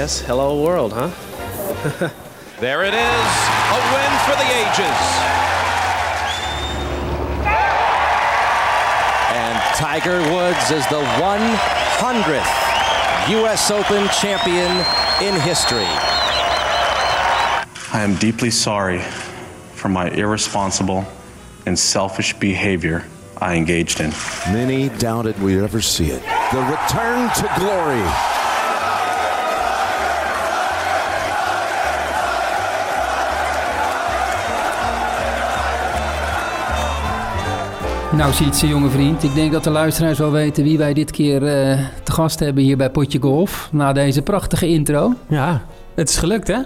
guess. Hello world, huh? There it is, a win for the ages. And Tiger Woods is the 100th US Open champion in history. I am deeply sorry for my irresponsible and selfish behavior I engaged in. Many doubted we'd ever see it. The return to glory. Nou, ziet ze, jonge vriend. Ik denk dat de luisteraars wel weten wie wij dit keer te gast hebben hier bij Potje Golf. Na deze prachtige intro. Ja, het is gelukt, hè?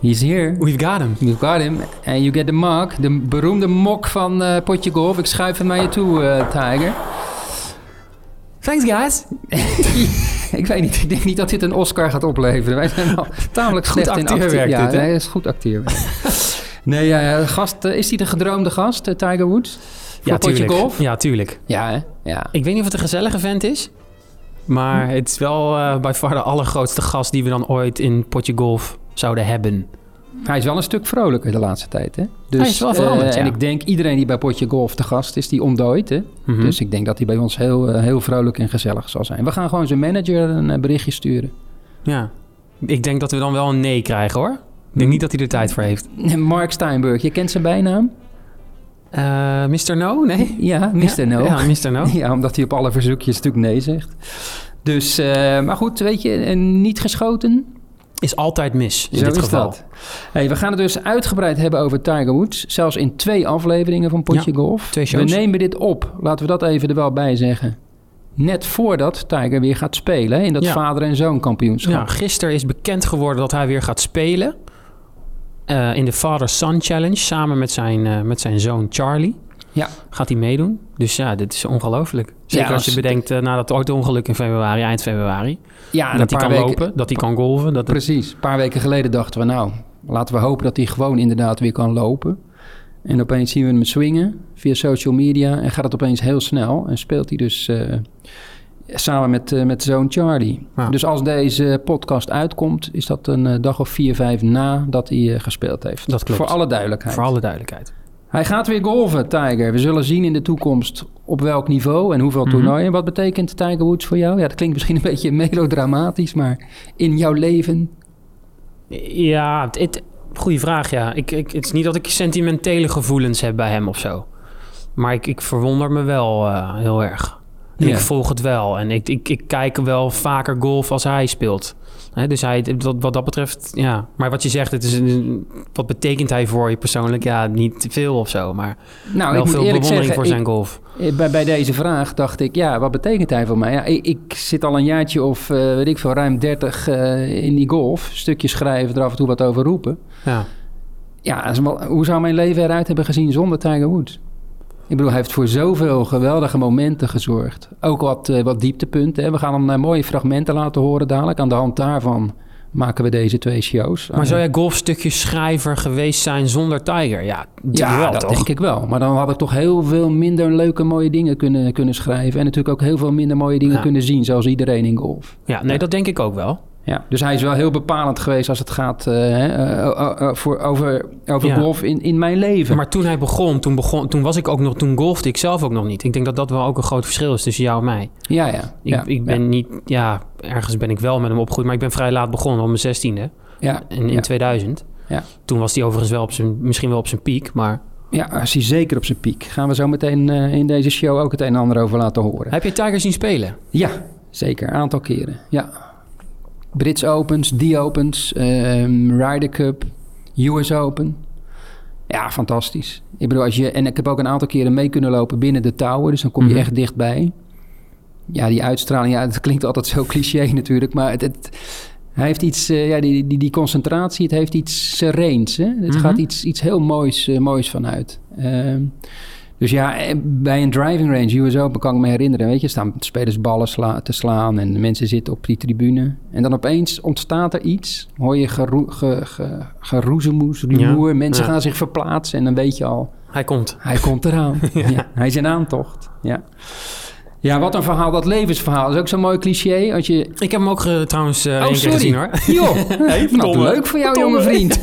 He's here. We've got him. We've got him. And you get the mug. De beroemde mok van Potje Golf. Ik schuif hem naar je toe, Tiger. Thanks, guys. Ik weet niet. Ik denk niet dat dit een Oscar gaat opleveren. Wij zijn al tamelijk slecht in acteerwerk. Ja, dit, nee, is goed acteerwerk. Nee, gast, is hij de gedroomde gast, Tiger Woods? Ja, tuurlijk. Golf? Ja, tuurlijk. Ja, hè? Ja. Ik weet niet of het een gezellige vent is. Maar het is wel by far de allergrootste gast die we dan ooit in Potje Golf zouden hebben. Hij is wel een stuk vrolijker de laatste tijd, hè? Dus, hij is wel veranderd, ja. En ik denk iedereen die bij Potje Golf te gast is, die ontdooit, hè? Mm-hmm. Dus ik denk dat hij bij ons heel vrolijk en gezellig zal zijn. We gaan gewoon zijn manager een berichtje sturen. Ja, ik denk dat we dan wel een nee krijgen, hoor. Ik denk niet dat hij er tijd voor heeft. Mark Steinberg, je kent zijn bijnaam? Mr. No, nee? Ja, Mr. Ja. No. Ja, Mr. No. Ja, omdat hij op alle verzoekjes natuurlijk nee zegt. Dus, maar goed, weet je, niet geschoten is altijd mis in dit geval. Hey, we gaan het dus uitgebreid hebben over Tiger Woods. Zelfs in 2 afleveringen van Potje Golf. 2 shows. We nemen dit op, laten we dat even er wel bij zeggen. Net voordat Tiger weer gaat spelen in dat vader- en zoon kampioenschap. Ja, gisteren is bekend geworden dat hij weer gaat spelen. In de Father-Son Challenge, samen met zijn zoon Charlie, gaat hij meedoen. Dus ja, dit is ongelooflijk. Zeker als je bedenkt na dat auto-ongeluk in februari, eind februari. Ja, en dat hij kan lopen, dat hij kan golven. Precies, een paar weken geleden dachten we, nou, laten we hopen dat hij gewoon inderdaad weer kan lopen. En opeens zien we hem swingen via social media en gaat het opeens heel snel. En speelt hij dus samen met zoon Charlie. Ja. Dus als deze podcast uitkomt, is dat een dag of 4, 5 na dat hij gespeeld heeft. Dat klopt. Voor alle duidelijkheid. Voor alle duidelijkheid. Hij gaat weer golven, Tiger. We zullen zien in de toekomst op welk niveau en hoeveel toernooien. Wat betekent Tiger Woods voor jou? Ja, dat klinkt misschien een beetje melodramatisch, maar in jouw leven? Ja, goede vraag, ja. Het is niet dat ik sentimentele gevoelens heb bij hem of zo. Maar ik verwonder me wel heel erg. Ja. Ik volg het wel. En ik kijk wel vaker golf als hij speelt. He, dus hij, wat dat betreft, ja. Maar wat je zegt, het is wat betekent hij voor je persoonlijk? Ja, niet veel of zo. Maar nou, wel veel bewondering zeggen, voor zijn golf. Bij deze vraag dacht ik, ja, wat betekent hij voor mij? Ja, ik zit al een jaartje of, weet ik veel, ruim 30 in die golf. Stukjes schrijven, er af en toe wat over roepen. Ja, hoe zou mijn leven eruit hebben gezien zonder Tiger Woods? Ik bedoel, hij heeft voor zoveel geweldige momenten gezorgd. Ook wat dieptepunten. Hè. We gaan hem mooie fragmenten laten horen dadelijk. Aan de hand daarvan maken we deze 2 shows. Maar zou jij golfstukjes schrijver geweest zijn zonder Tiger? Ja, dat denk ik wel. Maar dan had ik toch heel veel minder leuke mooie dingen kunnen schrijven. En natuurlijk ook heel veel minder mooie dingen kunnen zien. Zoals iedereen in golf. Ja, nee, dat denk ik ook wel. Ja, dus hij is wel heel bepalend geweest als het gaat over golf in mijn leven. Maar toen hij begon, toen was ik ook nog, toen golfde ik zelf ook nog niet. Ik denk dat dat wel ook een groot verschil is tussen jou en mij. Ja, ja. Ik ben niet, ergens ben ik wel met hem opgegroeid, maar ik ben vrij laat begonnen, op mijn 16e. Ja. In 2000. Ja. Toen was hij overigens wel misschien wel op zijn piek, maar... Ja, hij is zeker op zijn piek. Gaan we zo meteen in deze show ook het een en ander over laten horen. Heb je Tiger zien spelen? Ja, zeker. Een aantal keren, ja. Brits Opens, The Opens, Ryder Cup, US Open. Ja, fantastisch. Ik bedoel, en ik heb ook een aantal keren mee kunnen lopen binnen de tower. Dus dan kom je echt dichtbij. Ja, die uitstraling. Ja, het klinkt altijd zo cliché natuurlijk. Maar hij heeft iets... die concentratie, het heeft iets sereens. Hè? Het gaat iets heel moois vanuit. Dus ja, bij een driving range, US Open, kan ik me herinneren. Weet je, staan spelers ballen te slaan en de mensen zitten op die tribune. En dan opeens ontstaat er iets. Hoor je geroezemoes, rumoer. Ja, mensen gaan zich verplaatsen en dan weet je al... Hij komt eraan. Ja. Ja, hij is in aantocht. Ja. Ja, wat een verhaal. Dat levensverhaal is ook zo'n mooi cliché. Als je... Ik heb hem ook trouwens één keer gezien, hoor. Joh, hey, wat leuk voor jou, jonge vriend.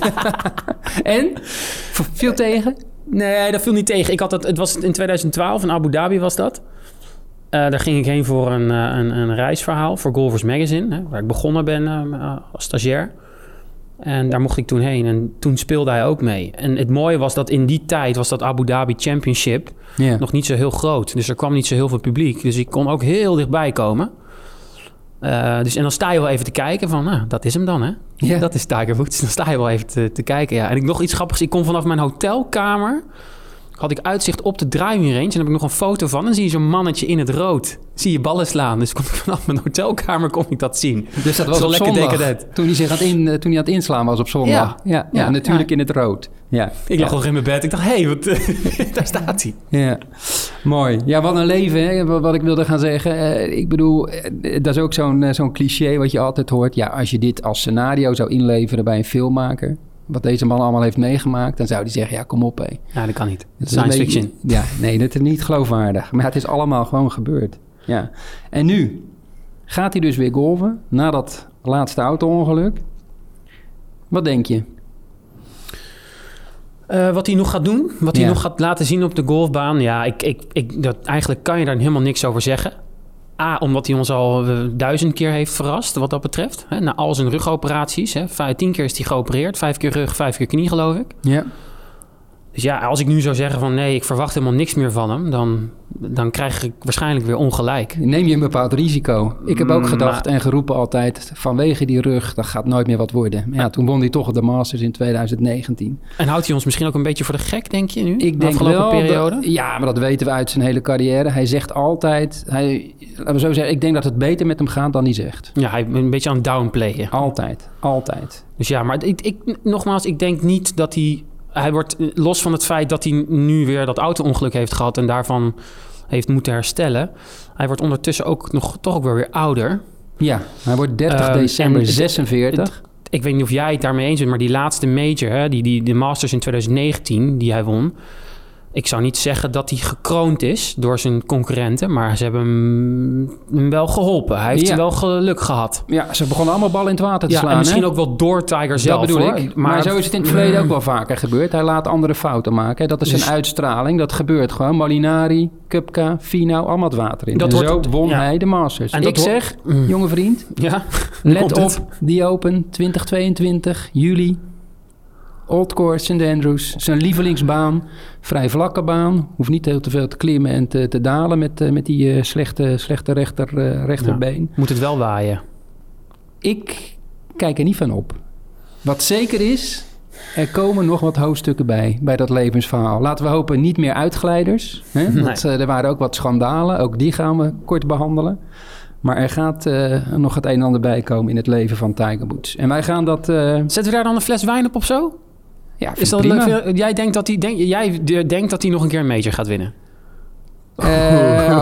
En? Viel tegen? Nee, dat viel niet tegen. Ik had dat, het was in 2012, in Abu Dhabi was dat. Daar ging ik heen voor een reisverhaal voor Golfers Magazine. Hè, waar ik begonnen ben als stagiair. En daar mocht ik toen heen. En toen speelde hij ook mee. En het mooie was dat in die tijd was dat Abu Dhabi Championship nog niet zo heel groot. Dus er kwam niet zo heel veel publiek. Dus ik kon ook heel dichtbij komen. Dus, en dan sta je wel even te kijken van, nou, dat is hem dan, hè? Ja. Dat is Tiger Woods. Dan sta je wel even te kijken, ja. En ik nog iets grappigs. Ik kon vanaf mijn hotelkamer... had ik uitzicht op de driving range. En daar heb ik nog een foto van. En dan zie je zo'n mannetje in het rood. Zie je ballen slaan. Dus kon ik vanaf mijn hotelkamer kon ik dat zien. Dus dat was zo lekker decadent. Toen hij aan het inslaan was op zondag. Ja, natuurlijk in het rood. Ja. Ik lag nog in mijn bed. Ik dacht, hé, daar staat hij. Ja, mooi. Ja, wat een leven, hè? Wat ik wilde gaan zeggen. Ik bedoel, dat is ook zo'n cliché wat je altijd hoort. Ja, als je dit als scenario zou inleveren bij een filmmaker... wat deze man allemaal heeft meegemaakt... dan zou die zeggen, ja, kom op, hé. Ja, dat kan niet. Dat is science fiction. Ja, nee, dat is niet geloofwaardig. Maar het is allemaal gewoon gebeurd. Ja. En nu gaat hij dus weer golven... na dat laatste auto-ongeluk. Wat denk je? Wat hij nog gaat doen? Wat hij nog gaat laten zien op de golfbaan? Ja, eigenlijk kan je daar helemaal niks over zeggen. A, omdat hij ons al 1000 keer heeft verrast, wat dat betreft. Hè, na al zijn rugoperaties. Hè. 10 keer is hij geopereerd. 5 keer rug, 5 keer knie, geloof ik. Ja. Dus ja, als ik nu zou zeggen van... nee, ik verwacht helemaal niks meer van hem... dan krijg ik waarschijnlijk weer ongelijk. Neem je een bepaald risico. Ik heb ook gedacht en geroepen altijd... vanwege die rug, dat gaat nooit meer wat worden. Maar ja, toen won hij toch de Masters in 2019. En houdt hij ons misschien ook een beetje voor de gek, denk je nu? Ik denk wel. Periode? Ja, maar dat weten we uit zijn hele carrière. Hij zegt altijd... laten we zo zeggen, ik denk dat het beter met hem gaat dan hij zegt. Ja, hij is een beetje aan het downplayen. Altijd. Dus ja, maar ik denk niet dat hij... Hij wordt, los van het feit dat hij nu weer dat auto-ongeluk heeft gehad... en daarvan heeft moeten herstellen... hij wordt ondertussen ook nog toch ook weer ouder. Ja, hij wordt 30 december 46. Ik weet niet of jij het daarmee eens bent... maar die laatste major, hè, de Masters in 2019, die hij won... ik zou niet zeggen dat hij gekroond is door zijn concurrenten... maar ze hebben hem wel geholpen. Hij heeft wel geluk gehad. Ja, ze begonnen allemaal ballen in het water te slaan. En misschien ook wel door Tiger zelf. Dat bedoel ik. Maar zo is het in het verleden ook wel vaker gebeurd. Hij laat andere fouten maken. Dat is zijn uitstraling. Dat gebeurt gewoon. Molinari, Kupka, Finau, allemaal het water in. En zo won hij de Masters. En ik zeg, jonge vriend, let op die Open 2022, juli... Old Course, St Andrews, zijn lievelingsbaan, vrij vlakke baan. Hoeft niet heel te veel te klimmen en te dalen met die slechte rechterbeen. Ja, moet het wel waaien? Ik kijk er niet van op. Wat zeker is, er komen nog wat hoofdstukken bij dat levensverhaal. Laten we hopen niet meer uitglijders. Hè? Nee. Want er waren ook wat schandalen, ook die gaan we kort behandelen. Maar er gaat nog het een en ander bij komen in het leven van Tiger Woods. En wij gaan dat... Zetten we daar dan een fles wijn op of zo? Ja, is dat prima. Leuk? Jij denkt dat hij nog een keer een major gaat winnen?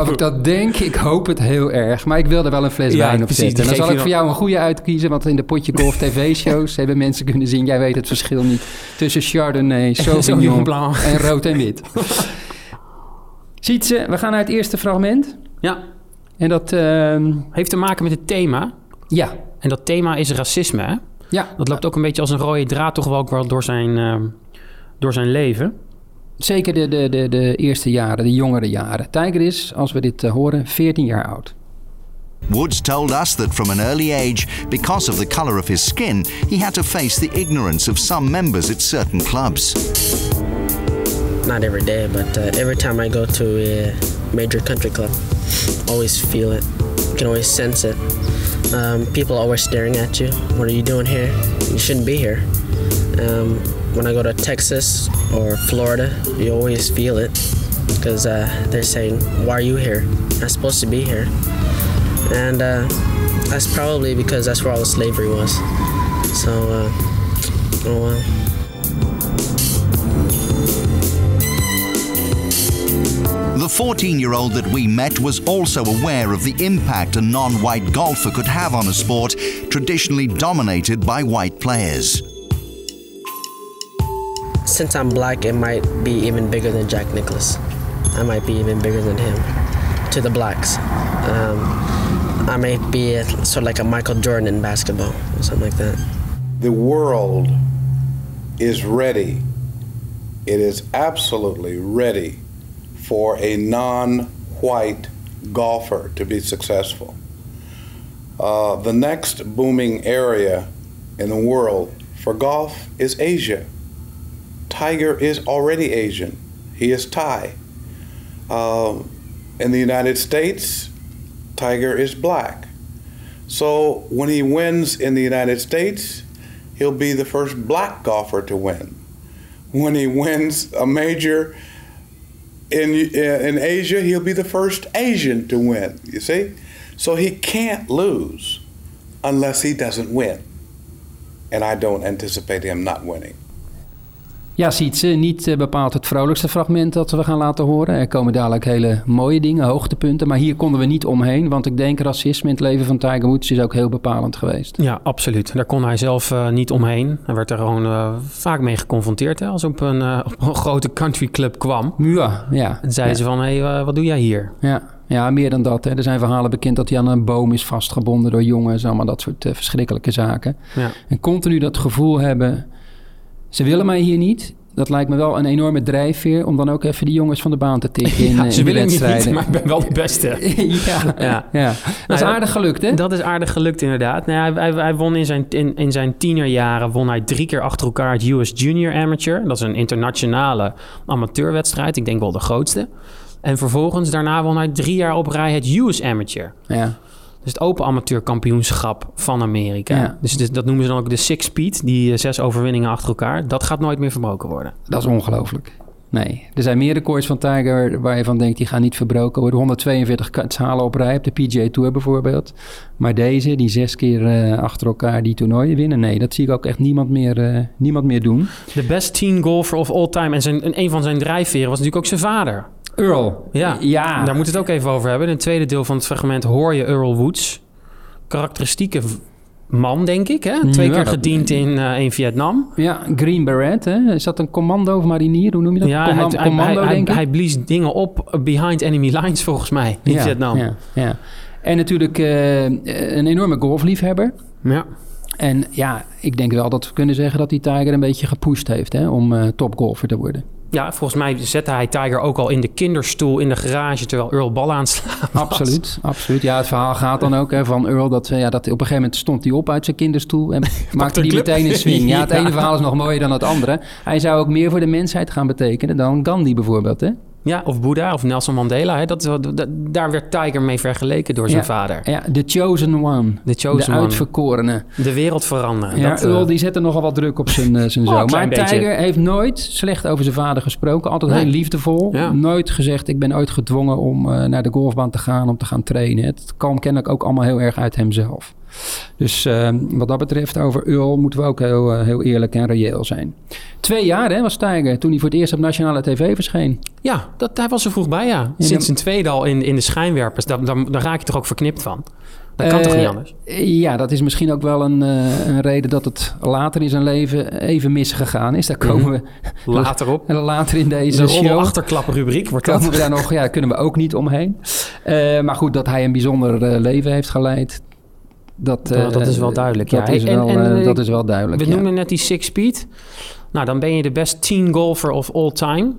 Of ik dat denk? Ik hoop het heel erg. Maar ik wil er wel een fles wijn op zetten. Dan zal ik voor jou een goede uitkiezen. Want in de Potje Golf TV-shows hebben mensen kunnen zien... jij weet het verschil niet. Tussen Chardonnay, Sauvignon Blanc en rood en wit. Ziet ze, we gaan naar het eerste fragment. Ja. En dat heeft te maken met het thema. Ja. En dat thema is racisme, hè? Ja. Dat loopt ook een beetje als een rode draad toch wel door zijn leven. Zeker de eerste jaren, de jongere jaren. Tiger is, als we dit horen, 14 jaar oud. Woods told us that from an early age, because of the color of his skin, he had to face the ignorance of some members at certain clubs. Not every day, but every time I go to a major country club, always feel it. You can always sense it. People always staring at you. What are you doing here? You shouldn't be here. When I go to Texas or Florida, you always feel it because they're saying, why are you here? I'm not supposed to be here. And that's probably because that's where all the slavery was. So, The 14-year-old that we met was also aware of the impact a non-white golfer could have on a sport traditionally dominated by white players. Since I'm black, it might be even bigger than Jack Nicklaus. I might be even bigger than him. to the blacks. I may be sort of like a Michael Jordan in basketball or something like that. The world is ready. It is absolutely ready for a non-white golfer to be successful. The next booming area in the world for golf is Asia. Tiger is already Asian. He is Thai. In the United States, Tiger is black. So when he wins in the United States, he'll be the first black golfer to win. When he wins a major in Asia, he'll be the first Asian to win, you see? So he can't lose unless he doesn't win. And I don't anticipate him not winning. Ja, Sietse, niet bepaald het vrolijkste fragment dat we gaan laten horen. Er komen dadelijk hele mooie dingen, hoogtepunten. Maar hier konden we niet omheen, want ik denk racisme in het leven van Tiger Woods is ook heel bepalend geweest. Ja, absoluut. Daar kon hij zelf niet omheen. Hij werd er gewoon vaak mee geconfronteerd, hè, als hij op een grote countryclub kwam. Ja, ja. En zeiden ze van, hé, wat doe jij hier? Ja. Ja, meer dan dat. Hè. Er zijn verhalen bekend dat hij aan een boom is vastgebonden door jongens. Allemaal dat soort verschrikkelijke zaken. Ja. En continu dat gevoel hebben, ze willen mij hier niet. Dat lijkt me wel een enorme drijfveer om dan ook even die jongens van de baan te tikken in wedstrijden. Ze willen niet, maar ik ben wel de beste. Ja. Dat is aardig gelukt, hè? Dat is aardig gelukt, inderdaad. Nou, hij won in zijn tienerjaren won hij 3 keer achter elkaar het US Junior Amateur. Dat is een internationale amateurwedstrijd. Ik denk wel de grootste. En vervolgens, daarna won hij 3 jaar op rij het US Amateur. Ja. Dus het Open Amateurkampioenschap van Amerika. Ja. Dus dat noemen ze dan ook de Six Speed, die 6 overwinningen achter elkaar. Dat gaat nooit meer verbroken worden. Dat is ongelooflijk. Nee, er zijn meer records van Tiger waar je van denkt, die gaan niet verbroken worden. 142 cuts halen op rij op de PGA Tour bijvoorbeeld. Maar deze, die 6 keer achter elkaar die toernooien winnen, nee, dat zie ik ook echt niemand meer doen. De best teen golfer of all time en een van zijn drijfveren was natuurlijk ook zijn vader. Earl. Ja. Daar moet het ook even over hebben. In het tweede deel van het fragment hoor je Earl Woods. Karakteristieke man, denk ik. Hè? 2 keer gediend in Vietnam. Ja, Green Beret. Hè? Is dat een commando of marinier? Hoe noem je dat? Ja, hij blies dingen op behind enemy lines, volgens mij, in Vietnam. Ja. En natuurlijk een enorme golfliefhebber. Ja. En ja, ik denk wel dat we kunnen zeggen dat die Tiger een beetje gepusht heeft, hè, om topgolfer te worden. Ja, volgens mij zette hij Tiger ook al in de kinderstoel in de garage terwijl Earl bal aanslaat. Absoluut. Ja, het verhaal gaat dan ook, hè, van Earl dat op een gegeven moment stond hij op uit zijn kinderstoel en maakte die meteen een swing. Ja, het ene verhaal is nog mooier dan het andere. Hij zou ook meer voor de mensheid gaan betekenen dan Gandhi bijvoorbeeld, hè? Ja, of Boeddha of Nelson Mandela. Hè? Daar werd Tiger mee vergeleken door zijn vader. Ja, the chosen one. De uitverkorene. De wereld veranderen. Ja, Earl die zette nogal wat druk op zijn zoon. Maar Tiger heeft nooit slecht over zijn vader gesproken. Altijd heel liefdevol. Ja. Nooit gezegd, ik ben ooit gedwongen om naar de golfbaan te gaan, om te gaan trainen. Het kwam kennelijk ook allemaal heel erg uit hemzelf. Dus wat dat betreft over Earl moeten we ook heel eerlijk en reëel zijn. 2 jaar, hè, was Tiger toen hij voor het eerst op nationale tv verscheen. Ja, hij was er vroeg bij, ja. Sinds zijn tweede al in de schijnwerpers. Daar raak je toch ook verknipt van? Dat kan toch niet anders? Ja, dat is misschien ook wel een reden dat het later in zijn leven even misgegaan is. Daar komen we later op. Later in deze show. De achterklappenrubriek wordt dat. Daar kunnen we ook niet omheen. Maar goed, dat hij een bijzonder leven heeft geleid. Dat is wel duidelijk. Dat is wel duidelijk. We noemen net die 6 speed. Nou, dan ben je de best teen golfer of all time.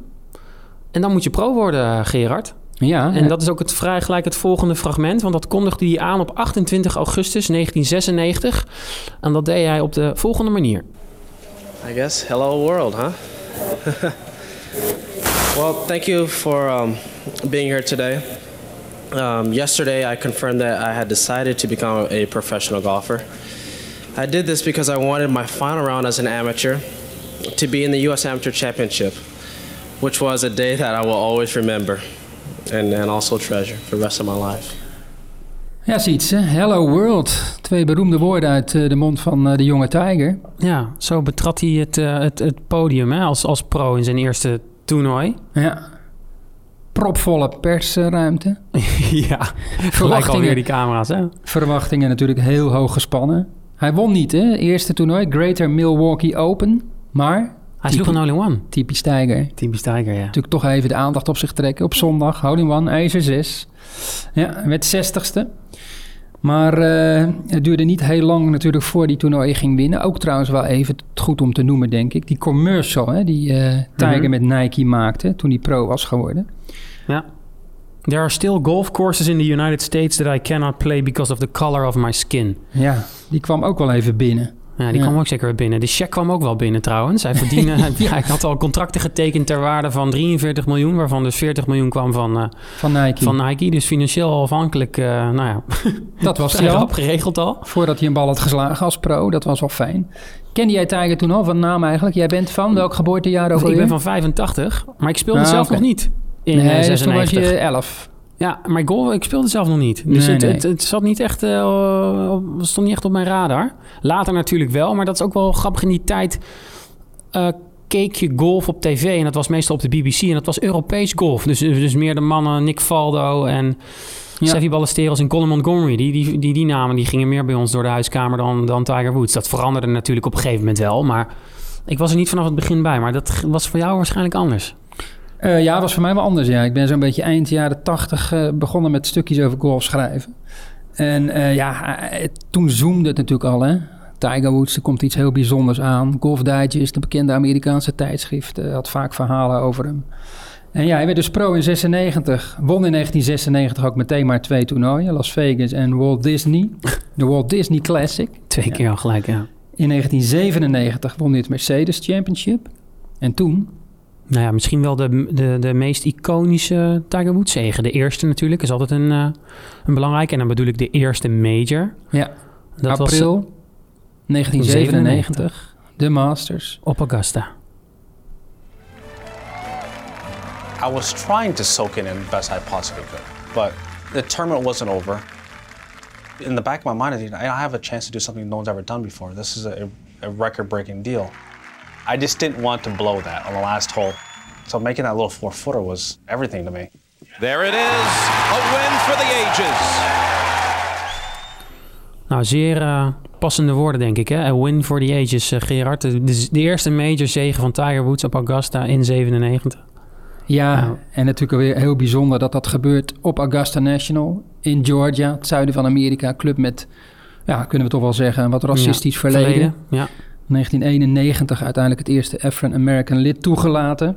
En dan moet je pro worden, Gerard. Ja. En dat is ook vrij gelijk het volgende fragment. Want dat kondigde hij aan op 28 augustus 1996. En dat deed hij op de volgende manier. I guess hello world, huh? Well, thank you for being here today. Yesterday, I confirmed that I had decided to become a professional golfer. I did this because I wanted my final round as an amateur to be in the US Amateur Championship, which was a day that I will always remember and also treasure for the rest of my life. Ja, zoiets, hè? Hello world. 2 beroemde woorden uit de mond van de jonge Tiger. Ja, zo betrad hij het podium, hè, als pro in zijn eerste toernooi. Ja. Propvolle persruimte. Ja, gelijk alweer die camera's, hè? Verwachtingen natuurlijk heel hoog gespannen. Hij won niet, hè? Eerste toernooi, Greater Milwaukee Open. Maar Hij sloeg een hole-in-one. Typisch Tiger. Typisch Tiger, ja. Natuurlijk toch even de aandacht op zich trekken. Op zondag, hole-in-one, ace 6. Ja, werd 60ste. Maar het duurde niet heel lang natuurlijk voor die toernooi ging winnen. Ook trouwens wel even goed om te noemen, denk ik. Die commercial die Tiger met Nike maakte toen hij pro was geworden. Ja. There are still golf courses in the United States that I cannot play because of the color of my skin. Ja, die kwam ook wel even binnen. Ja, die kwam ook zeker weer binnen. De cheque kwam ook wel binnen trouwens. Hij verdiende, hij had al contracten getekend ter waarde van 43 miljoen... waarvan dus 40 miljoen kwam van Nike. Van Nike, dus financieel afhankelijk. Nou ja, dat was hij al geregeld al. Voordat hij een bal had geslagen als pro, dat was wel fijn. Kende jij Tiger toen al van naam eigenlijk? Jij bent van welk geboortejaar over? Ik ben van 85, maar ik speelde zelf nog niet in 96. Toen was je 11. Ja, maar ik speelde zelf nog niet. Dus het zat niet echt, stond niet echt op mijn radar. Later natuurlijk wel, maar dat is ook wel grappig. In die tijd keek je golf op tv en dat was meestal op de BBC. En dat was Europees golf. Dus meer de mannen Nick Faldo en Seve Ballesteros en Colin Montgomery. Die namen die gingen meer bij ons door de huiskamer dan Tiger Woods. Dat veranderde natuurlijk op een gegeven moment wel. Maar ik was er niet vanaf het begin bij. Maar dat was voor jou waarschijnlijk anders. Ja, dat was voor mij wel anders, ja. Ik ben zo'n beetje eind jaren 80 begonnen met stukjes over golf schrijven. En toen zoomde het natuurlijk al, hè. Tiger Woods, er komt iets heel bijzonders aan. Golf Digest, de bekende Amerikaanse tijdschrift, had vaak verhalen over hem. En ja, hij werd dus pro in 96. Won in 1996 ook meteen maar 2 toernooien. Las Vegas en Walt Disney. De Walt Disney Classic. 2 keer al gelijk, ja. In 1997 won hij het Mercedes Championship. En toen... Nou ja, misschien wel de meest iconische Tiger Woods-zege. De eerste natuurlijk is altijd een belangrijke. En dan bedoel ik de eerste major. Ja, dat april was 1997. De Masters. Op Augusta. I was trying to soak it in the best I possibly could. But the tournament wasn't over. In the back of my mind, I have a chance to do something no one's ever done before. This is a record-breaking deal. I just didn't want to blow that on the last hole. So making that little 4-footer was everything to me. There it is, a win for the ages. Nou, zeer passende woorden, denk ik, hè? A win for the ages, Gerard. De eerste major zege van Tiger Woods op Augusta in 97. Ja, en natuurlijk weer heel bijzonder dat gebeurt op Augusta National in Georgia, het zuiden van Amerika. Club met, ja, kunnen we toch wel zeggen, een wat racistisch verleden. Ja. 1991 uiteindelijk het eerste African-American lid toegelaten.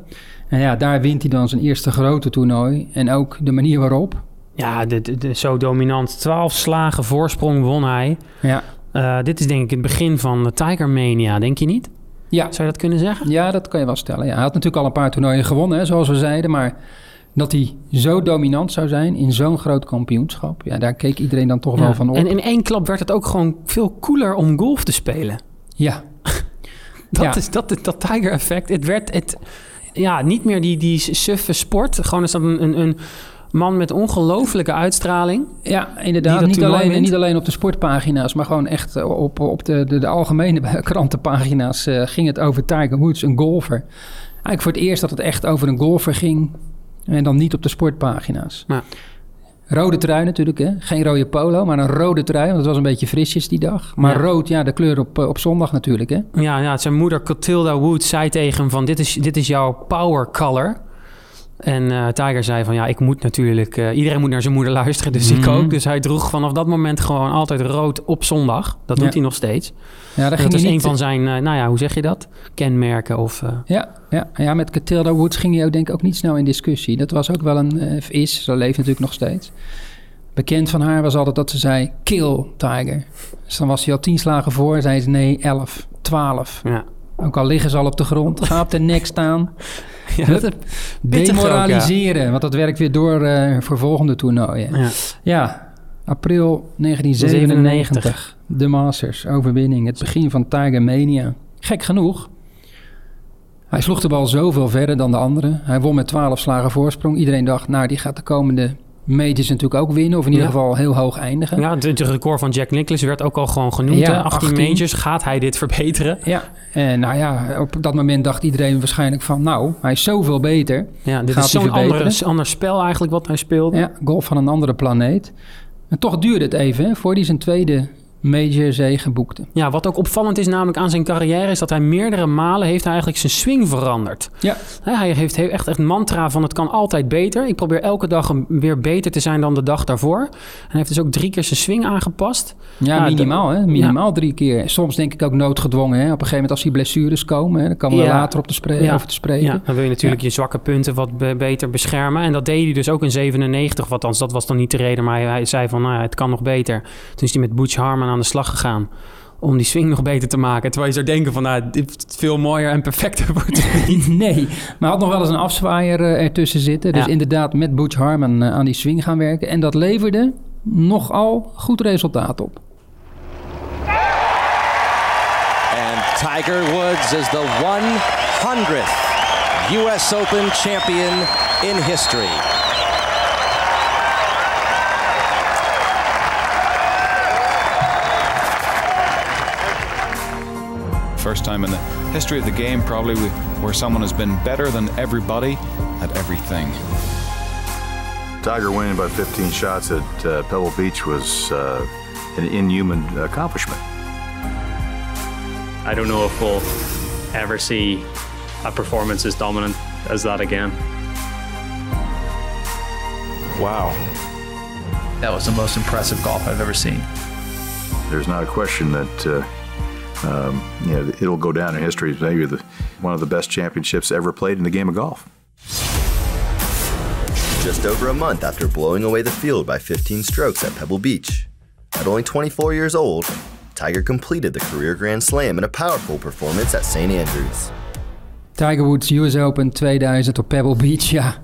En ja, daar wint hij dan zijn eerste grote toernooi. En ook de manier waarop. Ja, zo dominant. 12 slagen voorsprong won hij. Ja. Dit is denk ik het begin van de Tiger Mania, denk je niet? Ja. Zou je dat kunnen zeggen? Ja, dat kan je wel stellen. Ja, hij had natuurlijk al een paar toernooien gewonnen, hè, zoals we zeiden. Maar dat hij zo dominant zou zijn in zo'n groot kampioenschap. Ja, daar keek iedereen dan toch wel van op. En in één klap werd het ook gewoon veel cooler om golf te spelen. Ja. Dat Tiger effect. Het werd niet meer die suffe sport. Gewoon is dat een man met ongelofelijke uitstraling. Ja, inderdaad. Niet alleen op de sportpagina's, maar gewoon echt op de algemene krantenpagina's ging het over Tiger Woods, een golfer. Eigenlijk voor het eerst dat het echt over een golfer ging en dan niet op de sportpagina's. Ja. Rode trui natuurlijk, hè? Geen rode polo, maar een rode trui. Want het was een beetje frisjes die dag. Maar rood, de kleur op zondag natuurlijk, hè? Ja, zijn moeder Clotilda Woods zei tegen hem van... Dit is jouw power color. En Tiger zei van... Ja, ik moet natuurlijk... iedereen moet naar zijn moeder luisteren, dus ik ook. Dus hij droeg vanaf dat moment gewoon altijd rood op zondag. Dat doet hij nog steeds. Ja, dat is een van zijn... hoe zeg je dat? Kenmerken of... Ja, met Clotilda Woods ging hij ook denk ik ook niet snel in discussie. Dat was ook wel ze leeft natuurlijk nog steeds. Bekend van haar was altijd dat ze zei... Kill Tiger. Dus dan was hij al 10 slagen voor. Zei ze nee, 11, 12. Ja. Ook al liggen ze al op de grond. Ga op de nek staan. Ja, dat demoraliseren. Ook, ja. Want dat werkt weer door voor volgende toernooien. Ja, april 1997. De Masters, overwinning. Het begin van Tiger Mania. Gek genoeg. Hij sloeg de bal zoveel verder dan de anderen. Hij won met 12 slagen voorsprong. Iedereen dacht, die gaat de komende majors natuurlijk ook winnen. Of in ieder geval heel hoog eindigen. Ja, het record van Jack Nicklaus werd ook al gewoon genoemd. Ja, 18 majors, gaat hij dit verbeteren? Ja, en op dat moment dacht iedereen waarschijnlijk van... hij is zoveel beter. Ja, dit is zo'n ander spel eigenlijk wat hij speelde. Ja, golf van een andere planeet. En toch duurde het even, hè, voor hij zijn tweede Major zegen boekte. Ja, wat ook opvallend is namelijk aan zijn carrière is dat hij meerdere malen heeft hij eigenlijk zijn swing veranderd. Ja. Hij heeft echt het mantra van het kan altijd beter. Ik probeer elke dag weer beter te zijn dan de dag daarvoor. En hij heeft dus ook 3 keer zijn swing aangepast. Ja, nou, minimaal hè. Minimaal 3 keer. Soms denk ik ook noodgedwongen. Hè? Op een gegeven moment als die blessures komen, hè? Dan kan we later op over te spreken. Ja. Dan wil je natuurlijk je zwakke punten wat beter beschermen. En dat deed hij dus ook in 97. Althans, dat was dan niet de reden. Maar hij zei van, nou ja, het kan nog beter. Toen is hij met Butch Harmon aan de slag gegaan om die swing nog beter te maken. Terwijl je zou denken van, nou, dit is veel mooier en perfecter wordt het niet. Nee, maar had nog wel eens een afzwaaier ertussen zitten. Dus inderdaad met Butch Harmon aan die swing gaan werken. En dat leverde nogal goed resultaat op. En Tiger Woods is de 100th US Open champion in history. First time in the history of the game probably where someone has been better than everybody at everything. Tiger winning by 15 shots at Pebble Beach was an inhuman accomplishment. I don't know if we'll ever see a performance as dominant as that again. Wow. That was the most impressive golf I've ever seen. There's not a question that it'll go down in history as maybe one of the best championships ever played in the game of golf. Just over a month after blowing away the field by 15 strokes at Pebble Beach, at only 24 years old, Tiger completed the career Grand Slam in a powerful performance at St Andrews. Tiger Woods US Open 2000 op Pebble Beach, ja.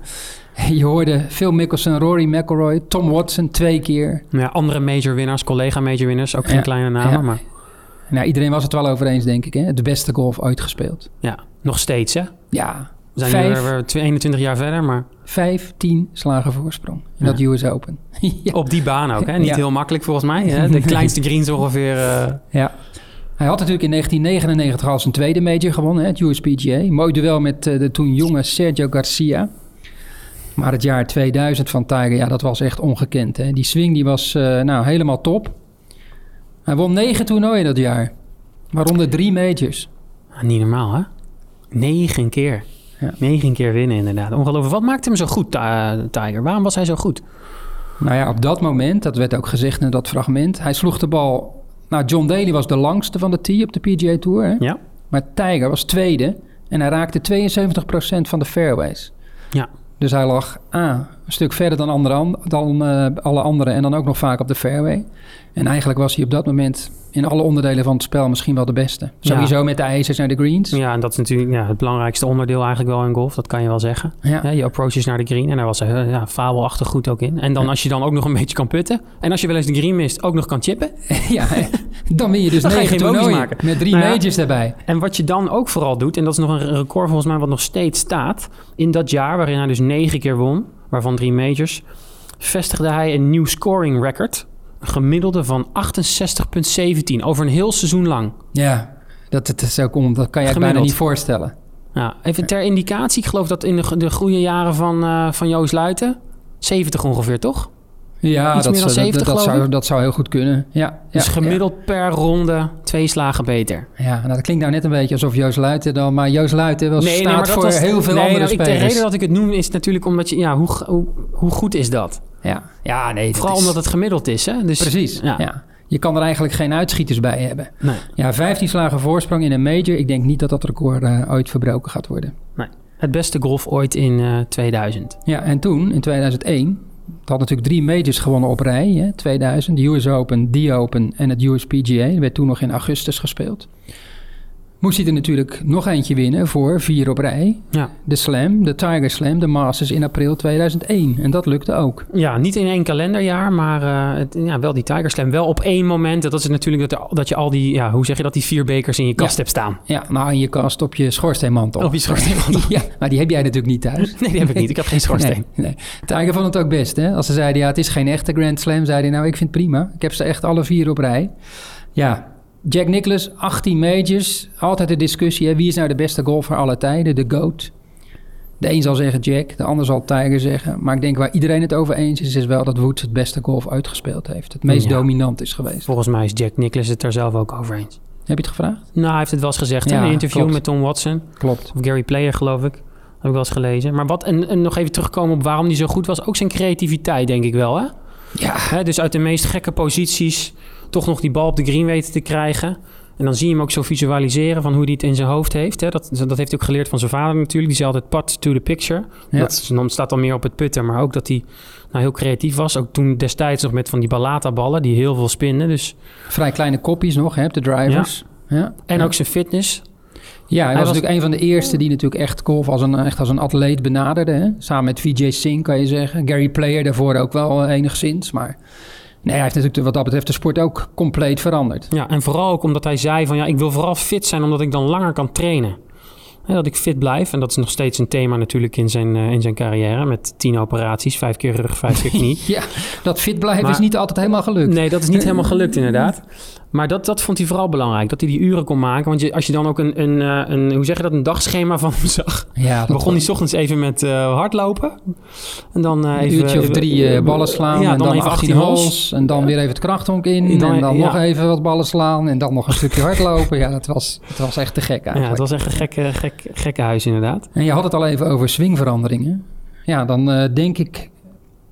Je hoorde Phil Mickelson, Rory McIlroy, Tom Watson 2 keer. Ja, andere majorwinnaars, collega-majorwinnaars, ook geen kleine namen, maar... Nou, iedereen was het wel over eens, denk ik. Hè? De beste golf ooit gespeeld. Ja, nog steeds, hè? Ja. We zijn nu 21 jaar verder, maar... 15 slagen voorsprong. En dat US Open. Op die baan ook, hè? Niet heel makkelijk, volgens mij. Hè? De kleinste greens ongeveer. Ja. Hij had natuurlijk in 1999 al zijn tweede major gewonnen, hè? Het USPGA. Mooi duel met de toen jonge Sergio Garcia. Maar het jaar 2000 van Tiger, ja, dat was echt ongekend. Hè? Die swing die was helemaal top. Hij won 9 toernooien dat jaar, waaronder 3 majors. Niet normaal, hè? 9 keer. Ja. 9 keer winnen, inderdaad. Ongelooflijk. Wat maakte hem zo goed, Tiger? Waarom was hij zo goed? Nou ja, op dat moment, dat werd ook gezegd in dat fragment, hij sloeg de bal... Nou, John Daly was de langste van de tee op de PGA Tour, hè? Ja. Maar Tiger was tweede en hij raakte 72% van de fairways. Ja. Dus hij lag een stuk verder dan, alle anderen en dan ook nog vaak op de fairway. En eigenlijk was hij op dat moment in alle onderdelen van het spel misschien wel de beste. Sowieso met de ijzers naar de greens. Ja, en dat is natuurlijk het belangrijkste onderdeel eigenlijk wel in golf. Dat kan je wel zeggen. Ja. Ja, je approaches naar de green. En daar was hij fabelachtig goed ook in. En dan als je dan ook nog een beetje kan putten. En als je wel eens de green mist, ook nog kan chippen. Ja, dan win je dus 9 toernooien maken. Met 3 majors daarbij. En wat je dan ook vooral doet, en dat is nog een record volgens mij wat nog steeds staat. In dat jaar waarin hij dus 9 keer won, waarvan 3 majors, vestigde hij een nieuw scoring record. Een gemiddelde van 68,17 over een heel seizoen lang. Ja, dat is ook dat kan je bijna niet voorstellen. Ja, even ter indicatie, ik geloof dat in de goede jaren van Joost Luiten 70 ongeveer, toch? Ja, iets meer dan 70, dat zou heel goed kunnen. Ja, dus gemiddeld per ronde 2 slagen beter. Ja, nou, dat klinkt nou net een beetje alsof Joost Luiten dan... Maar Joost Luiten staat voor heel veel andere spelers. De reden dat ik het noem is natuurlijk omdat je... Ja, hoe goed is dat? Ja, vooral omdat het gemiddeld is. Hè? Dus, precies, ja. Je kan er eigenlijk geen uitschieters bij hebben. Nee. Ja, 15 slagen voorsprong in een major. Ik denk niet dat dat record ooit verbroken gaat worden. Nee. Het beste golf ooit in 2000. Ja, en toen, in 2001... Het had natuurlijk 3 majors gewonnen op rij, hè? 2000, de US Open, The Open en het USPGA. Dat werd toen nog in augustus gespeeld. Moest hij er natuurlijk nog eentje winnen voor 4 op rij. Ja. De Slam, de Tiger Slam, de Masters in april 2001. En dat lukte ook. Ja, niet in één kalenderjaar, maar wel die Tiger Slam. Wel op één moment. Dat is natuurlijk dat je al die, die 4 bekers in je kast hebt staan. Ja, nou in je kast op je schoorsteenmantel. Op je schoorsteenmantel. Ja, maar die heb jij natuurlijk niet thuis. Nee, die heb ik niet. Ik heb geen schoorsteen. Nee. Tiger vond het ook best, hè. Als ze zeiden, het is geen echte Grand Slam, zei hij, nou ik vind het prima. Ik heb ze echt alle 4 op rij. Ja. Jack Nicklaus, 18 majors. Altijd de discussie, hè? Wie is nou de beste golfer aller tijden? De GOAT. De een zal zeggen Jack, de ander zal Tiger zeggen. Maar ik denk waar iedereen het over eens is, is wel dat Woods het beste golf uitgespeeld heeft. Het meest dominant is geweest. Volgens mij is Jack Nicklaus het er zelf ook over eens. Heb je het gevraagd? Nou, hij heeft het wel eens gezegd in een interview met Tom Watson. Klopt. Of Gary Player, geloof ik. Heb ik wel eens gelezen. Maar wat, en nog even terugkomen op waarom hij zo goed was. Ook zijn creativiteit, denk ik wel, hè? Ja. Hè, dus uit de meest gekke posities toch nog die bal op de green weten te krijgen. En dan zie je hem ook zo visualiseren van hoe hij het in zijn hoofd heeft. Hè? Dat heeft hij ook geleerd van zijn vader natuurlijk. Die zei altijd part to the picture. Ja. Dat staat dan meer op het putten. Maar ook dat hij heel creatief was. Ook toen destijds nog met van die ballataballen die heel veel spinnen. Dus vrij kleine kopjes nog, hè, de drivers. Ja. Ja. En ook zijn fitness. Ja, hij was natuurlijk een van de eerste die natuurlijk echt golf als een atleet benaderde. Hè? Samen met Vijay Singh, kan je zeggen. Gary Player daarvoor ook wel enigszins, maar... Nee, hij heeft natuurlijk wat dat betreft de sport ook compleet veranderd. Ja, en vooral ook omdat hij zei van... ik wil vooral fit zijn omdat ik dan langer kan trainen. En dat ik fit blijf. En dat is nog steeds een thema natuurlijk in zijn carrière. Met 10 operaties, 5 keer rug, 5 keer knie. Ja, dat fit blijven is niet altijd helemaal gelukt. Nee, dat is niet helemaal gelukt inderdaad. Maar dat vond hij vooral belangrijk. Dat hij die uren kon maken. Want als je dan ook een dagschema van hem zag. Ja, begon hij 's ochtends even met hardlopen. En dan even... Een uurtje of 3 ballen slaan. Ja, en dan even 18 holes. En dan weer even het krachthonk in. En dan nog even wat ballen slaan. En dan nog een stukje hardlopen. Ja, dat was echt te gek eigenlijk. Ja, het was echt een gekke huis inderdaad. En je had het al even over swingveranderingen. Ja, dan denk ik...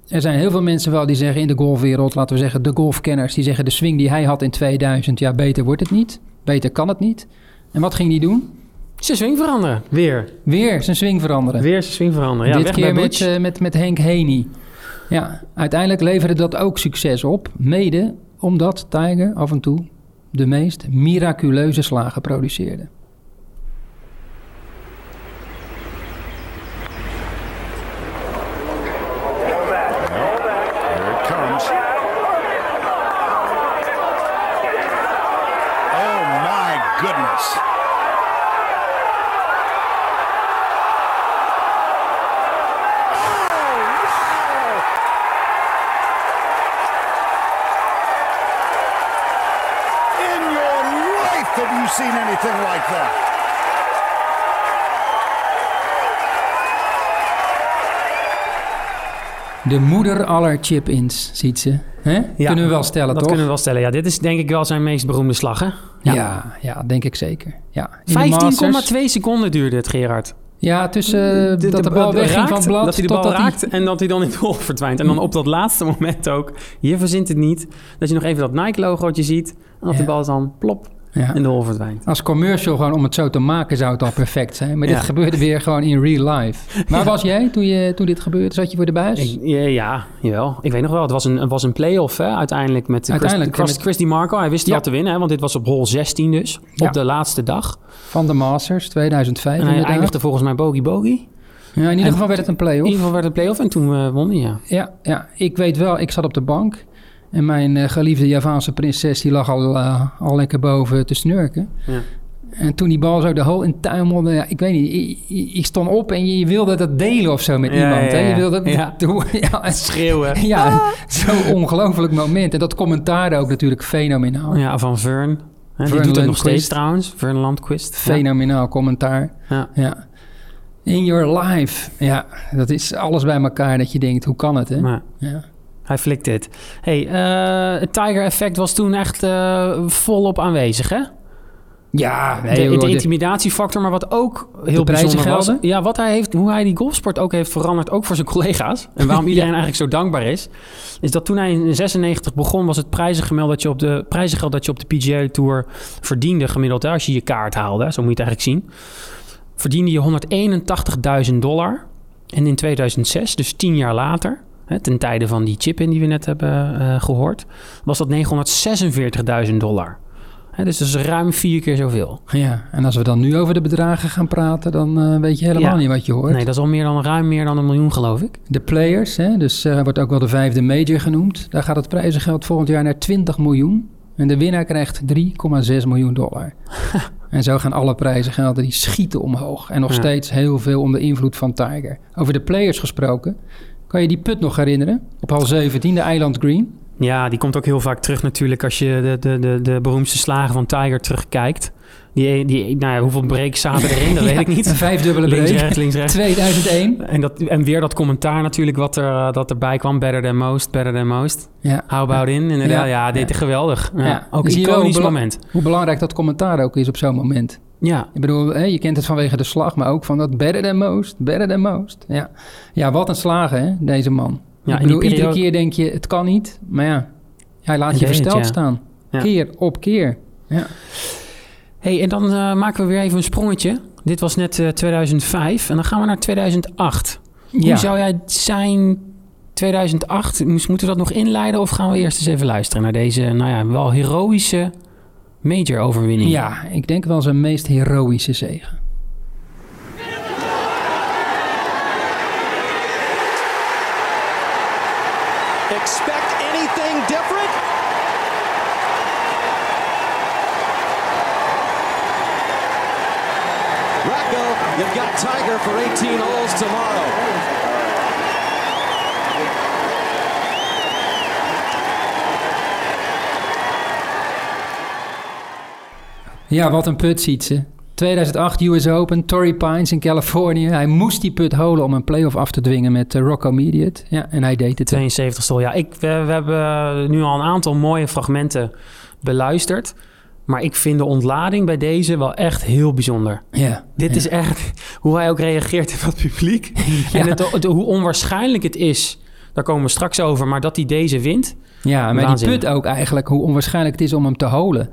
Er zijn heel veel mensen wel die zeggen in de golfwereld, laten we zeggen de golfkenners, die zeggen de swing die hij had in 2000, ja beter wordt het niet, beter kan het niet. En wat ging hij doen? Zijn swing veranderen, weer. Weer zijn swing veranderen. Weer zijn swing veranderen, ja. Dit keer met Hank Haney. Ja, uiteindelijk leverde dat ook succes op, mede omdat Tiger af en toe de meest miraculeuze slagen produceerde. De moeder aller chip-ins, ziet ze. Ja, kunnen we wel stellen, toch? Dat kunnen we wel stellen, ja. Dit is denk ik wel zijn meest beroemde slag, hè? Ja, ja denk ik zeker. Ja. 15,2 seconden duurde het, Gerard. Ja, tussen dat de bal wegging van het blad... Dat hij de bal raakt en dat hij dan in het hol verdwijnt. En dan op dat laatste moment ook, hier verzint het niet... dat je nog even dat Nike-logootje ziet... en dat de bal dan plop... Ja. In de hol verdwijnt. Als commercial gewoon om het zo te maken zou het al perfect zijn. Maar dit gebeurde weer gewoon in real life. Waar was jij toen dit gebeurde? Zat je voor de buis? Jawel. Ik weet nog wel. Het was een playoff hè, uiteindelijk met Chris DiMarco. Hij wist wel te winnen, hè, want dit was op hole 16 dus. Ja. Op de laatste dag. Van de Masters 2005. En hij eindigde volgens mij bogey. Ja, in ieder geval werd het een playoff. In ieder geval werd het een playoff en toen won hij. Ja, ik weet wel. Ik zat op de bank. En mijn geliefde Javaanse prinses, die lag al lekker boven te snurken. Ja. En toen die bal zo de hole in tuimelde, ik weet niet, ik stond op en je wilde dat delen of zo met iemand. Hè? Je wilde dat doen. Ja, schreeuwen. Ja, zo'n ongelooflijk moment. En dat commentaar ook natuurlijk fenomenaal. Ja, van Verne. Hè, die doet het nog steeds trouwens, Verne Lundquist. Fenomenaal commentaar. Ja. In your life. Ja, dat is alles bij elkaar dat je denkt, hoe kan het hè? Maar. Ja. Hij flikt dit. Het Tiger Effect was toen echt volop aanwezig, hè? Ja. De intimidatiefactor, maar wat ook heel bijzonder was... Ja, hoe hij die golfsport ook heeft veranderd, ook voor zijn collega's... en waarom iedereen eigenlijk zo dankbaar is... is dat toen hij in 96 begon, was het prijzengeld dat je op de PGA Tour verdiende gemiddeld... Hè, als je je kaart haalde, zo moet je het eigenlijk zien... verdiende je $181.000. En in 2006, dus 10 jaar later... ten tijde van die chip-in die we net hebben gehoord... was dat $946.000. Dus dat is ruim 4 keer zoveel. Ja, en als we dan nu over de bedragen gaan praten... dan weet je helemaal niet wat je hoort. Nee, dat is al ruim meer dan $1 miljoen, geloof ik. De Players, dus wordt ook wel de 5e major genoemd. Daar gaat het prijzengeld volgend jaar naar $20 miljoen. En de winnaar krijgt $3,6 miljoen. En zo gaan alle prijzengelden, die schieten omhoog. En nog steeds heel veel onder invloed van Tiger. Over de Players gesproken... Kan je die put nog herinneren? Op hal 17, de Island Green. Ja, die komt ook heel vaak terug natuurlijk... als je de beroemdste slagen van Tiger terugkijkt. Nou ja, hoeveel breaks zaten erin, dat weet ik niet. Een 5-dubbele break. Links, rechts. 2001. En weer dat commentaar natuurlijk dat erbij kwam. Better than most, better than most. Ja. How about in? Inderdaad, ja dit is geweldig. Ja. Ook een iconisch moment. Hoe belangrijk dat commentaar ook is op zo'n moment. Ja. Ik bedoel, je kent het vanwege de slag, maar ook van dat better than most, better than most. Ja, ja, wat een slagen, hè, deze man. Ja, ik bedoel, iedere keer denk je, het kan niet. Maar ja, hij laat je versteld staan. Ja. Keer op keer. Ja. Hey, en dan maken we weer even een sprongetje. Dit was net 2005 en dan gaan we naar 2008. Ja. Hoe zou jij zijn 2008? Moeten we dat nog inleiden of gaan we eerst eens even luisteren naar deze, nou ja, wel heroïsche major overwinning? Ja, ik denk wel zijn meest heroïsche zege. Expect anything different? Rocco, you've got Tiger for 18 holes tomorrow. Ja, wat een put ziet ze. 2008 US Open, Torrey Pines in Californië. Hij moest die put holen om een playoff af te dwingen met Rocco Mediate. Ja, en hij deed het. 72 stol. Ja, we hebben nu al een aantal mooie fragmenten beluisterd. Maar ik vind de ontlading bij deze wel echt heel bijzonder. Ja, dit is echt hoe hij ook reageert op het publiek. Ja. En hoe onwaarschijnlijk het is, daar komen we straks over, maar dat hij deze wint. Ja, maar waanzin. Die put ook eigenlijk, hoe onwaarschijnlijk het is om hem te holen.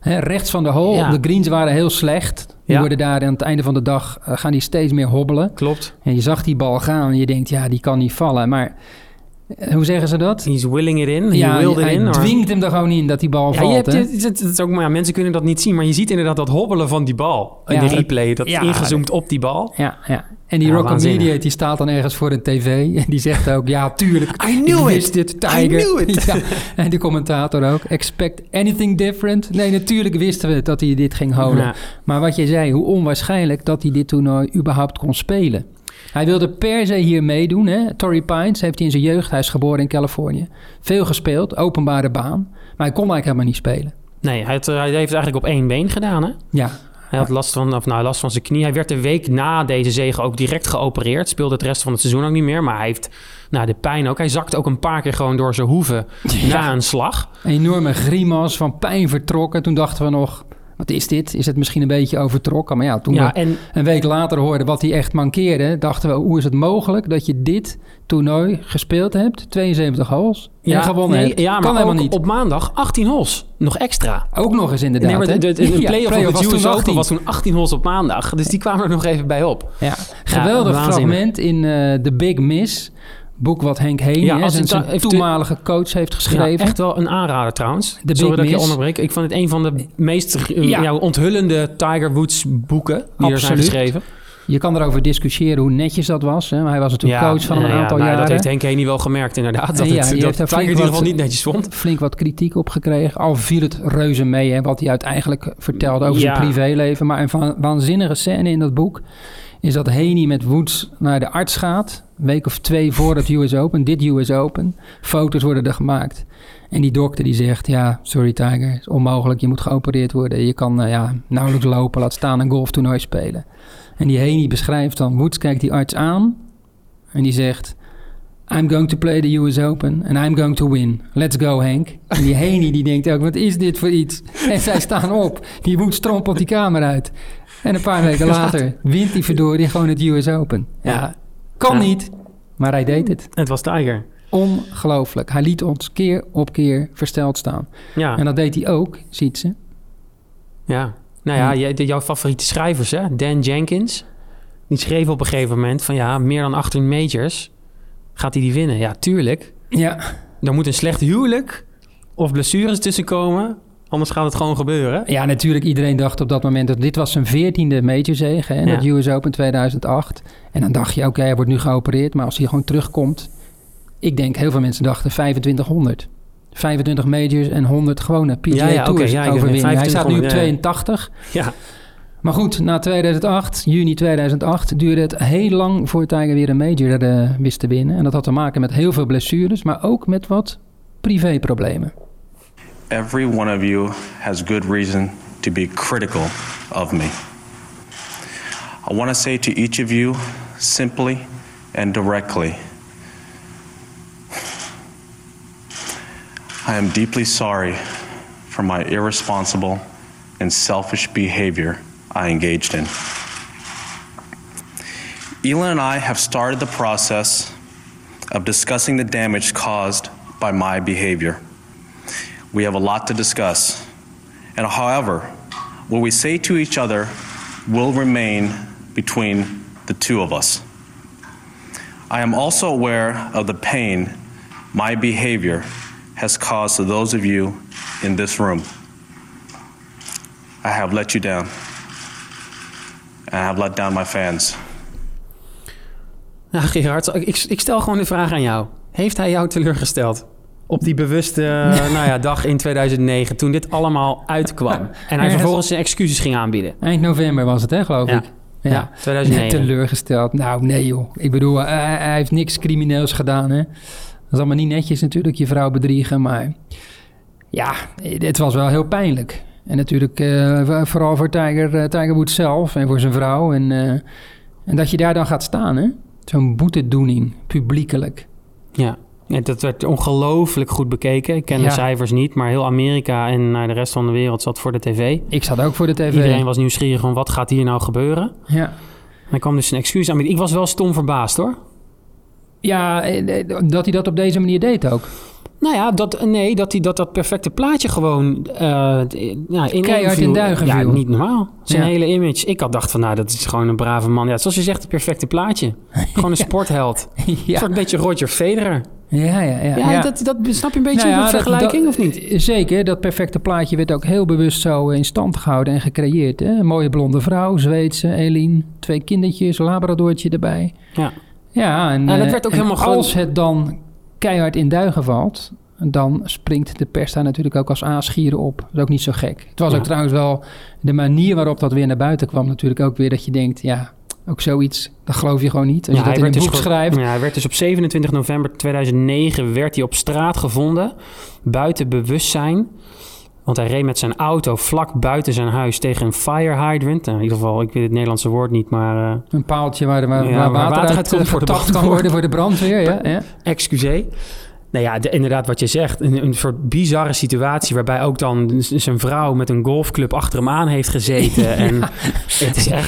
He, rechts van de hole, de greens waren heel slecht. Die worden daar aan het einde van de dag, gaan die steeds meer hobbelen. Klopt. En je zag die bal gaan en je denkt, ja, die kan niet vallen. Maar hoe zeggen ze dat? He's willing it in. Ja, hij dwingt hem er gewoon in dat die bal valt. Mensen kunnen dat niet zien, maar je ziet inderdaad dat hobbelen van die bal. In de replay, dat ingezoomd op die bal. Ja. En die Rocco Mediate, die staat dan ergens voor de tv. En die zegt ook, ja, tuurlijk. I knew it. Wist dit, Tiger. I knew it. Ja. En de commentator ook. Expect anything different? Nee, natuurlijk wisten we dat hij dit ging houden. Ja. Maar wat je zei, hoe onwaarschijnlijk dat hij dit toernooi überhaupt kon spelen. Hij wilde per se hier meedoen. Hè? Torrey Pines heeft hij in zijn jeugd. Hij is geboren in Californië. Veel gespeeld, openbare baan. Maar hij kon eigenlijk helemaal niet spelen. Nee, hij heeft het eigenlijk op één been gedaan, hè? Ja. Hij had last van zijn knie. Hij werd de week na deze zege ook direct geopereerd. Speelde het rest van het seizoen ook niet meer. Maar hij heeft de pijn ook. Hij zakte ook een paar keer gewoon door zijn hoeven na een slag. Een enorme grimas, van pijn vertrokken. Toen dachten we nog, wat is dit? Is het misschien een beetje overtrokken? Maar ja, toen we een week later hoorden wat hij echt mankeerde, dachten we, hoe is het mogelijk dat je dit toernooi gespeeld hebt? 72 holes. En gewonnen hebt. Ja, kan helemaal niet. Op maandag 18 holes. Nog extra. Ook nog eens inderdaad. Nee, de play-off van de US Open was toen 18 holes op maandag. Dus die kwamen er nog even bij op. Ja. Geweldig fragment in The Big Miss. Boek wat Hank Haney, zijn toenmalige coach, heeft geschreven. Ja, echt wel een aanrader trouwens. Sorry dat ik je onderbreek. Ik vond het een van de meest onthullende Tiger Woods boeken die er zijn geschreven. Je kan erover discussiëren hoe netjes dat was. Hè? Maar hij was natuurlijk coach van een aantal jaren. Dat heeft Hank Haney wel gemerkt inderdaad. Dat Tiger in ieder geval niet netjes vond. Flink wat kritiek opgekregen. Al viel het reuze mee hè, wat hij uiteindelijk vertelde over zijn privéleven. Maar een waanzinnige scène in dat boek is dat Haney met Woods naar de arts gaat, een week of twee voor het US Open, dit US Open. Foto's worden er gemaakt. En die dokter die zegt, ja, sorry Tiger, is onmogelijk, je moet geopereerd worden. Je kan nauwelijks lopen, laat staan een golftoernooi spelen. En die Haney beschrijft dan, Woods kijkt die arts aan en die zegt, I'm going to play the US Open and I'm going to win. Let's go, Hank. En die Haney die denkt ook, wat is dit voor iets? En zij staan op, die Woods trompelt die kamer uit. En een paar weken later wint hij verdorie gewoon het US Open. Ja, kan niet, maar hij deed het. Het was Tiger. Ongelooflijk. Hij liet ons keer op keer versteld staan. Ja. En dat deed hij ook, ziet ze. Ja, nou ja, jouw favoriete schrijvers, hè? Dan Jenkins. Die schreef op een gegeven moment van meer dan 18 majors. Gaat hij die winnen? Ja, tuurlijk. Ja. Dan moet een slecht huwelijk of blessures tussenkomen. Anders gaat het gewoon gebeuren. Ja, natuurlijk. Iedereen dacht op dat moment dat dit was zijn 14e majorzege. En dat US Open 2008. En dan dacht je, oké, hij wordt nu geopereerd. Maar als hij gewoon terugkomt. Ik denk, heel veel mensen dachten 2500. 25 majors en 100 gewone PGA Tours overwinnen. Hij staat nu op 82. Ja. Maar goed, na juni 2008, duurde het heel lang voor Tiger weer een major wist te winnen. En dat had te maken met heel veel blessures. Maar ook met wat privéproblemen. Every one of you has good reason to be critical of me. I want to say to each of you, simply and directly, I am deeply sorry for my irresponsible and selfish behavior I engaged in. Ela and I have started the process of discussing the damage caused by my behavior. We have a lot to discuss, and however, what we say to each other will remain between the two of us. I am also aware of the pain my behavior has caused to those of you in this room. I have let you down, and I have let down my fans. Nou, Gerard, ik stel gewoon de vraag aan jou. Heeft hij jou teleurgesteld? Op die bewuste dag in 2009, toen dit allemaal uitkwam. En hij vervolgens zijn excuses ging aanbieden. Eind november was het, hè, geloof ik. Ja, 2009. Net teleurgesteld. Nou, nee joh. Ik bedoel, hij heeft niks crimineels gedaan, hè. Dat is allemaal niet netjes natuurlijk, je vrouw bedriegen. Maar ja, het was wel heel pijnlijk. En natuurlijk vooral voor Tiger Woods zelf en voor zijn vrouw. En dat je daar dan gaat staan, hè. Zo'n boetedoening, publiekelijk. Ja, dat werd ongelooflijk goed bekeken. Ik ken de cijfers niet, maar heel Amerika en de rest van de wereld zat voor de tv. Ik zat ook voor de tv. Iedereen was nieuwsgierig van wat gaat hier nou gebeuren. Ja. En kwam dus een excuus aan. Ik was wel stom verbaasd, hoor. Ja, dat hij dat op deze manier deed ook. Nou ja, dat perfecte plaatje gewoon in keihard in duigen viel. Ja, niet normaal. Zijn hele image. Ik had dacht van, nou, dat is gewoon een brave man. Ja, zoals je zegt, het perfecte plaatje. Gewoon een sportheld. Ja. Een soort beetje Roger Federer. Ja. Ja, dat snap je een beetje de vergelijking, of niet? Zeker, dat perfecte plaatje werd ook heel bewust zo in stand gehouden en gecreëerd. Hè? Een mooie blonde vrouw, Zweedse, Eline, 2 kindertjes, Labradortje erbij. Ja en dat werd ook helemaal als het dan keihard in duigen valt, dan springt de pers daar natuurlijk ook als aasgieren op. Dat is ook niet zo gek. Het was ook trouwens wel de manier waarop dat weer naar buiten kwam natuurlijk ook weer, dat je denkt, ja, ook zoiets, dat geloof je gewoon niet. Als je dat in een boek schrijft. Ja, hij werd dus op 27 november 2009 werd hij op straat gevonden, buiten bewustzijn. Want hij reed met zijn auto vlak buiten zijn huis tegen een fire hydrant. Nou, in ieder geval, ik weet het Nederlandse woord niet, maar... een paaltje waar water uit komt verdacht kan worden voor de brandweer. Ja. Excuseer. Nou ja, inderdaad wat je zegt. Een soort bizarre situatie waarbij ook dan zijn vrouw met een golfclub achter hem aan heeft gezeten. Ja. En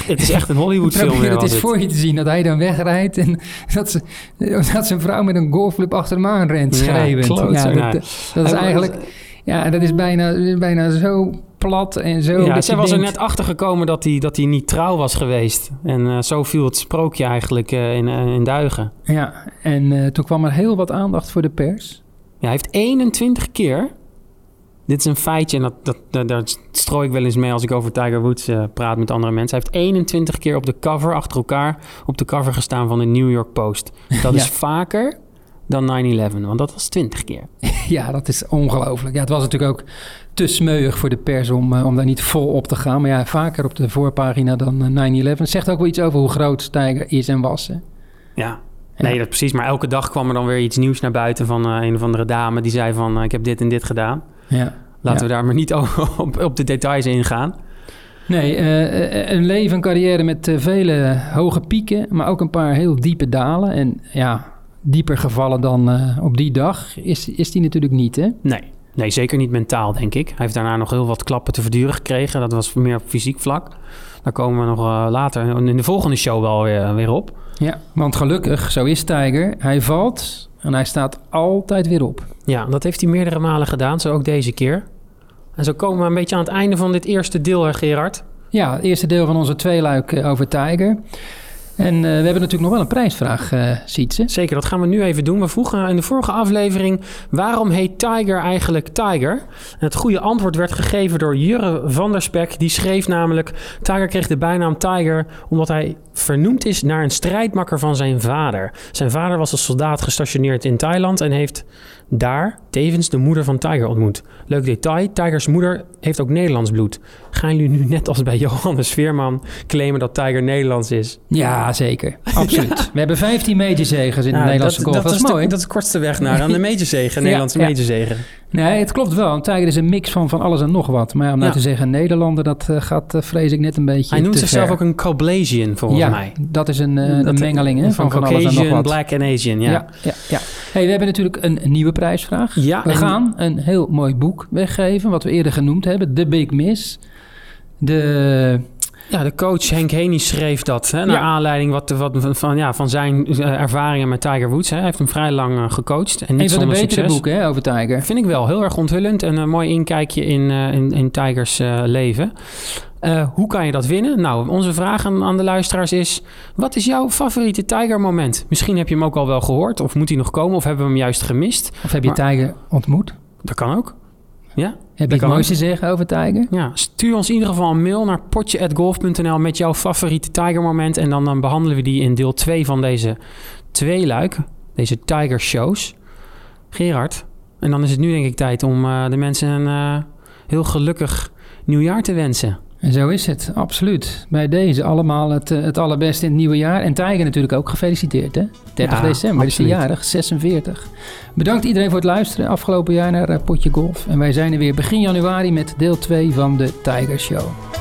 het is echt een Hollywoodfilm. Het is voor je te zien dat hij dan wegrijdt en dat zijn vrouw met een golfclub achter hem aan rent schreeuwend. Dat is eigenlijk... Ja, dat is bijna zo plat en zo... Ja, zij was er net achter gekomen dat hij niet trouw was geweest. En zo viel het sprookje eigenlijk in duigen. Ja, en toen kwam er heel wat aandacht voor de pers. Ja, hij heeft 21 keer... Dit is een feitje en daar strooi ik wel eens mee als ik over Tiger Woods praat met andere mensen. Hij heeft 21 keer op de cover, achter elkaar, op de cover gestaan van de New York Post. Dat is vaker... dan 9-11, want dat was 20 keer. Ja, dat is ongelooflijk. Ja, het was natuurlijk ook te smeuig voor de pers om daar niet vol op te gaan. Maar ja, vaker op de voorpagina dan 9-11. Zegt ook wel iets over hoe groot Tiger is en was. Hè? Ja, nee, dat precies. Maar elke dag kwam er dan weer iets nieuws naar buiten van een of andere dame. Die zei van, ik heb dit en dit gedaan. Ja. Laten we daar maar niet op de details ingaan. Nee, een leven, een carrière met vele hoge pieken. Maar ook een paar heel diepe dalen. En ja... dieper gevallen dan op die dag is die natuurlijk niet, hè? Nee, zeker niet mentaal, denk ik. Hij heeft daarna nog heel wat klappen te verduren gekregen. Dat was meer op fysiek vlak. Daar komen we nog later in de volgende show wel weer op. Ja, want gelukkig, zo is Tiger. Hij valt en hij staat altijd weer op. Ja, dat heeft hij meerdere malen gedaan, zo ook deze keer. En zo komen we een beetje aan het einde van dit eerste deel, hè, Gerard? Ja, het eerste deel van onze tweeluik over Tiger... En we hebben natuurlijk nog wel een prijsvraag, Sietse. Zeker, dat gaan we nu even doen. We vroegen in de vorige aflevering... waarom heet Tiger eigenlijk Tiger? En het goede antwoord werd gegeven door Jurre van der Spek. Die schreef namelijk... Tiger kreeg de bijnaam Tiger... omdat hij vernoemd is naar een strijdmakker van zijn vader. Zijn vader was als soldaat gestationeerd in Thailand... en heeft daar tevens de moeder van Tiger ontmoet. Leuk detail, Tigers moeder heeft ook Nederlands bloed. Gaan jullie nu net als bij Johannes Veerman... claimen dat Tiger Nederlands is? Ja. Ja, zeker. Absoluut. Ja. We hebben 15 majorzegers in de Nederlandse golf. Dat is mooi. Dat is de kortste weg naar een majorzege, een Nederlandse majorzege. Nee, het klopt wel. Want Tiger is een mix van alles en nog wat. Maar om nou te zeggen Nederlander, dat gaat vrees ik net een beetje. Hij noemt zichzelf ook een Caucasian, volgens mij. Dat is een mengeling van alles en nog wat. Black and Asian, ja. Hey, we hebben natuurlijk een nieuwe prijsvraag. Ja, we gaan een heel mooi boek weggeven, wat we eerder genoemd hebben. The Big Miss. De coach Hank Haney schreef dat. Hè, naar aanleiding van zijn ervaringen met Tiger Woods. Hè. Hij heeft hem vrij lang gecoacht. En niet zonder succes. Een betere boeken over Tiger. Vind ik wel. Heel erg onthullend. En een mooi inkijkje in Tigers leven. Hoe kan je dat winnen? Nou, onze vraag aan de luisteraars is: wat is jouw favoriete Tiger-moment? Misschien heb je hem ook al wel gehoord. Of moet hij nog komen? Of hebben we hem juist gemist? Of heb je Tiger ontmoet? Dat kan ook. Ja? Heb je het mooiste zeggen over Tiger? Ja, stuur ons in ieder geval een mail naar potje@golf.nl met jouw favoriete Tiger-moment. En dan behandelen we die in deel 2 van deze tweeluik, deze Tiger-shows. Gerard, en dan is het nu denk ik tijd om de mensen een heel gelukkig nieuwjaar te wensen. En zo is het, absoluut. Bij deze allemaal het allerbeste in het nieuwe jaar. En Tiger natuurlijk ook gefeliciteerd, hè? 30 december, is hij jarig, 46. Bedankt iedereen voor het luisteren afgelopen jaar naar Potje Golf. En wij zijn er weer begin januari met deel 2 van de Tiger Show.